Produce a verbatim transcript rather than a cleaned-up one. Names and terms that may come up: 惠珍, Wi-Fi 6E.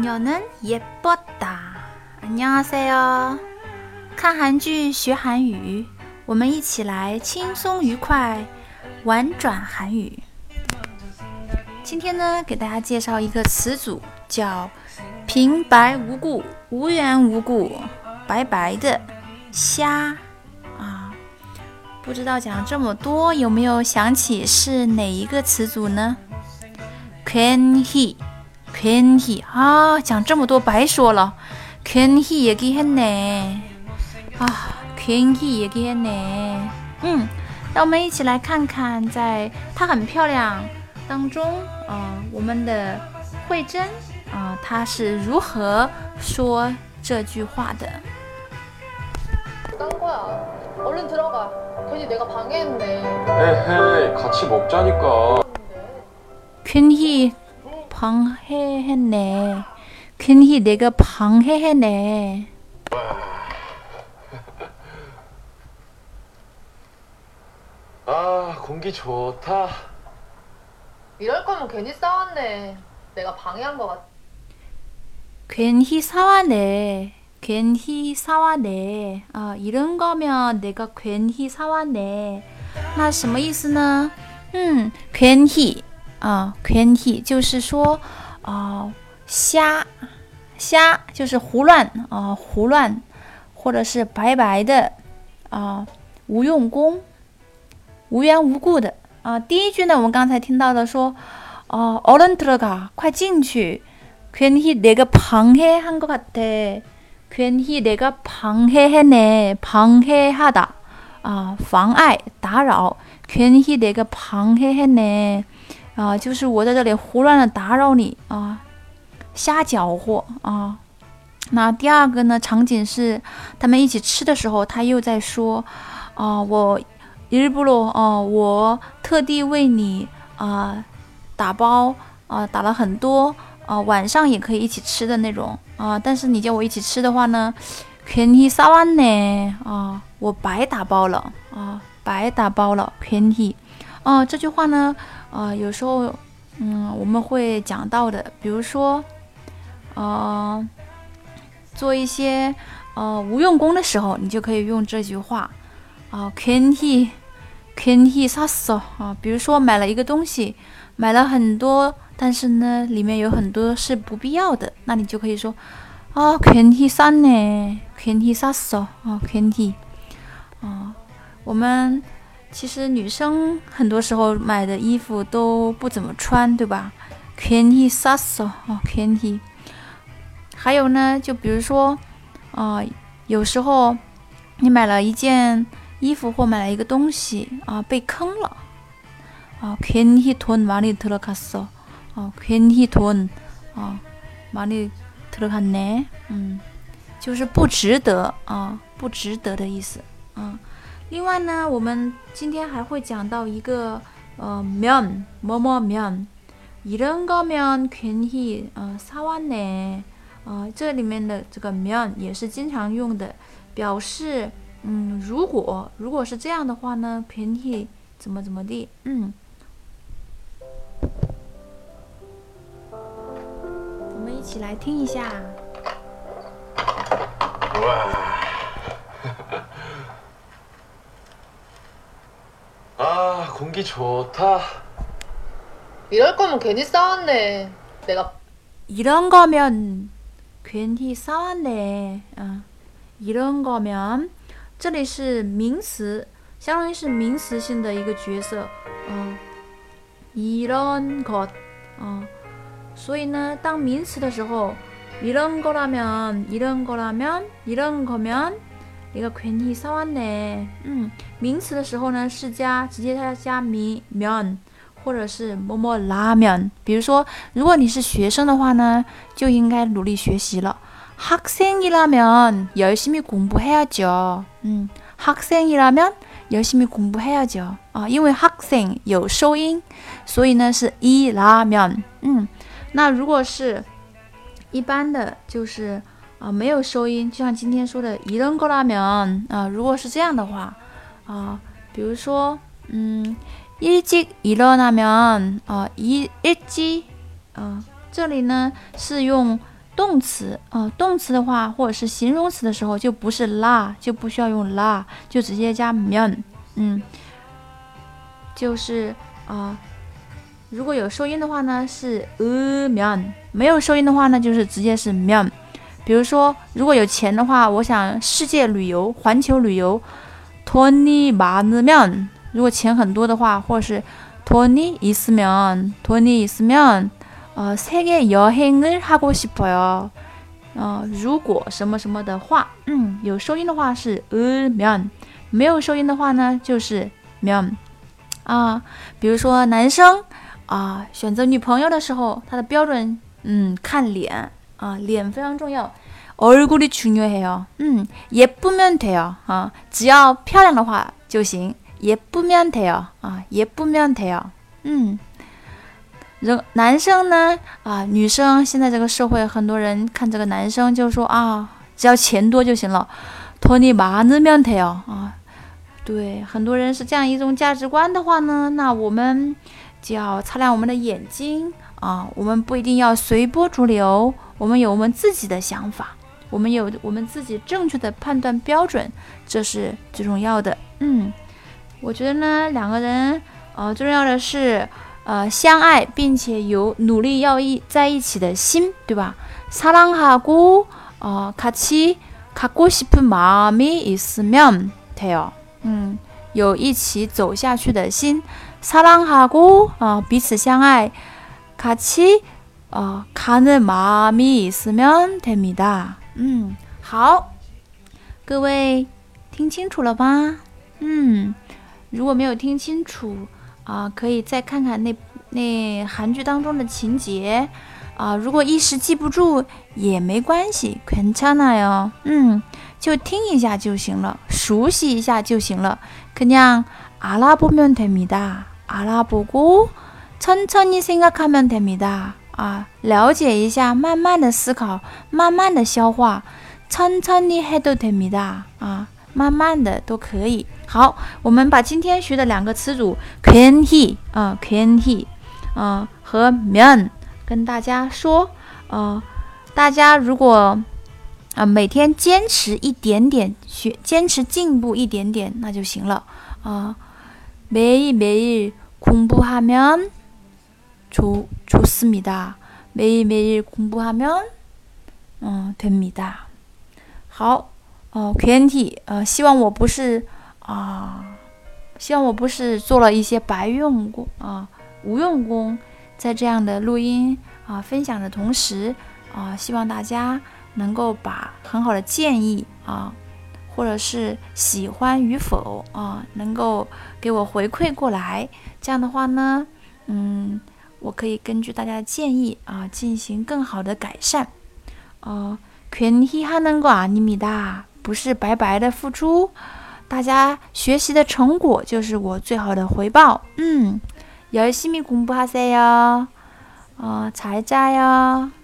그녀는 예뻤다. 안녕하세요. 看韩剧学韩语，我们一起来轻松愉快玩转韩语。 今天呢，给大家介绍一个词组，叫平白无故、无缘无故、白白的、瞎啊。不知道讲这么多，有没有想起是哪一个词组呢？ 괜히 괜히 啊，讲这么多白说了。괜히 얘기했네啊，괜히 얘기했네。嗯，让我们一起来看看，在她很漂亮当中，呃，我们的慧珍啊、呃，她是如何说这句话的？딴 거야. 얼른 들어가. 괜히 내가 방해했네. 에헤이, 같이 먹자니까. 괜히 방해했네. 괜히 내가 방해했네. 아, 공기 좋다. 이럴 거면 괜히 싸웠네. 내가 방해한 것 같아. 괜히 싸웠네. 괜히 싸웠네. 아, 이런 거면 내가 괜히 싸웠네. 那什么意思呢？ 음, 괜히. 아, 괜히 就是说 어, 瞎, 瞎 就是胡乱, 어, 胡乱 或者是 白白的, 어, 无用功, 无缘无故的。 啊，第一句呢，我们刚才听到的说，哦、呃， 얼른 들어가， 快进去。괜히 내가 방해한 것 같아， 괜히 내가 방해했네， 방해하다， 啊，妨碍、打扰。괜히 내가 방해했네， 啊，就是我在这里胡乱的打扰你啊，瞎搅和啊。那第二个呢，场景是他们一起吃的时候，他又在说，啊，我。일부러哦，我特地为你啊、呃、打包啊、呃、打了很多啊、呃，晚上也可以一起吃的那种啊、呃。但是你叫我一起吃的话呢，괜히 싸왔네啊，我白打包了啊、呃，白打包了괜히啊、呃。这句话呢，啊、呃，有时候嗯我们会讲到的，比如说呃做一些呃无用功的时候，你就可以用这句话。啊，괜히 괜히 샀어啊，比如说买了一个东西，买了很多，但是呢，里面有很多是不必要的，那你就可以说啊，괜히 샀네，괜히 샀어啊，괜히啊，我们其实女生很多时候买的衣服都不怎么穿，对吧？괜히 샀어啊，괜히。还有呢，就比如说啊、呃，有时候你买了一件。衣服或买了一个东西啊，被坑了啊，괜히 돈 많이 들어갔어啊，괜히 돈啊，많이 들어갔네，嗯，就是不值得啊，不值得的意思啊。另外呢，我们今天还会讲到一个呃면，뭐뭐면，이런 거면 괜히呃사왔네啊，这里面的这个면也是经常用的，表示。嗯，如果如果是这样的话呢，괜히怎么怎么地，嗯，我们一起来听一下。哇，啊，공기 좋다。이럴 거면 괜히 싸웠네，내가 이런 거면 괜히 싸웠네，啊，이런 거면。这里是名词，相当于是名词性的一个角色，嗯，이런 것，嗯，所以呢，当名词的时候，이런거라면，이런거라면，이런거면，一个괜히 싸웠네，嗯，名词的时候呢是加直接加加미 면，或者是뭐뭐라면，比如说，如果你是学生的话呢，就应该努力学习了。학생이라면열심히공부해야죠。嗯，학생이라면열심히공부해야죠。啊，因为학생有收音，所以呢是이라면。嗯，那如果是一般的，就是啊、呃、没有收音，就像今天说的이런거라면啊，如果是这样的话啊，比如说嗯일찍일어나면啊一일찍啊，这里呢是用。动词啊、呃，动词的话或者是形容词的时候就不是啦，就不需要用啦，就直接加 men， 嗯，就是啊、呃，如果有收音的话呢是 呃 men， 没有收音的话呢就是直接是 men。比如说，如果有钱的话，我想世界旅游、环球旅游，돈이많으면。如果钱很多的话，或者是돈이있으면，돈이있으면，呃，세계여행을하고싶어요。呃，如果什么什么的话，嗯，有收音的话是으면，没有收音的话呢就是면。啊，比如说男生啊、呃，选择女朋友的时候，他的标准，嗯，看脸。啊，脸非常重要。얼굴이중요해요。嗯，예쁘면돼요。啊，只要漂亮的话就行。예쁘면돼요。啊，예쁘면돼요。嗯，人男生呢，啊，女生现在这个社会，很多人看这个男生就说啊，只要钱多就行了。돈이 많으면 돼요。啊，对，很多人是这样一种价值观的话呢，那我们就要擦亮我们的眼睛啊，我们不一定要随波逐流。我们有我们自己的想法，我们有我们自己正确的判断标准，这是最重要的。嗯，我觉得呢，两个人，呃，最重要的是，呃，相爱并且有努力要一在一起的心，对吧？사랑하고，呃，같이 가고 싶은 마음이 있으면 돼요。嗯，有一起走下去的心，사랑하고，啊，彼此相爱，같이。呃，가는 마음이 있으면 됩니다。嗯，好，各位听清楚了吗？嗯，如果没有听清楚啊、呃，可以再看看那那韩剧当中的情节啊、呃。如果一时记不住也没关系，괜찮아요。嗯，就听一下就行了，熟悉一下就行了。그냥 알아보면 됩니다。알아보고 천천히 생각하면 됩니다。啊，了解一下，慢慢的思考，慢慢的消化，천천히 해도 됩니다。啊，慢慢的都可以。好，我们把今天学的两个词组괜히啊괜히啊和면跟大家说。呃，大家如果啊每天坚持一点点学，坚持进步一点点，那就行了。啊，매일매일공부하면좋좋습니다매일매일공부하면어됩니다好，呃，全体呃，希望我不是啊、呃，希望我不是做了一些白用功啊、呃、无用功。在这样的录音啊、呃、分享的同时啊、呃，希望大家能够把很好的建议啊、呃，或者是喜欢与否啊、呃，能够给我回馈过来。这样的话呢，嗯。我可以根据大家的建议啊，进行更好的改善。呃，괜히 하는 거 아닙니다，不是白白的付出，大家学习的成果就是我最好的回报。嗯，열심히 공부하세요，呃，잘자요。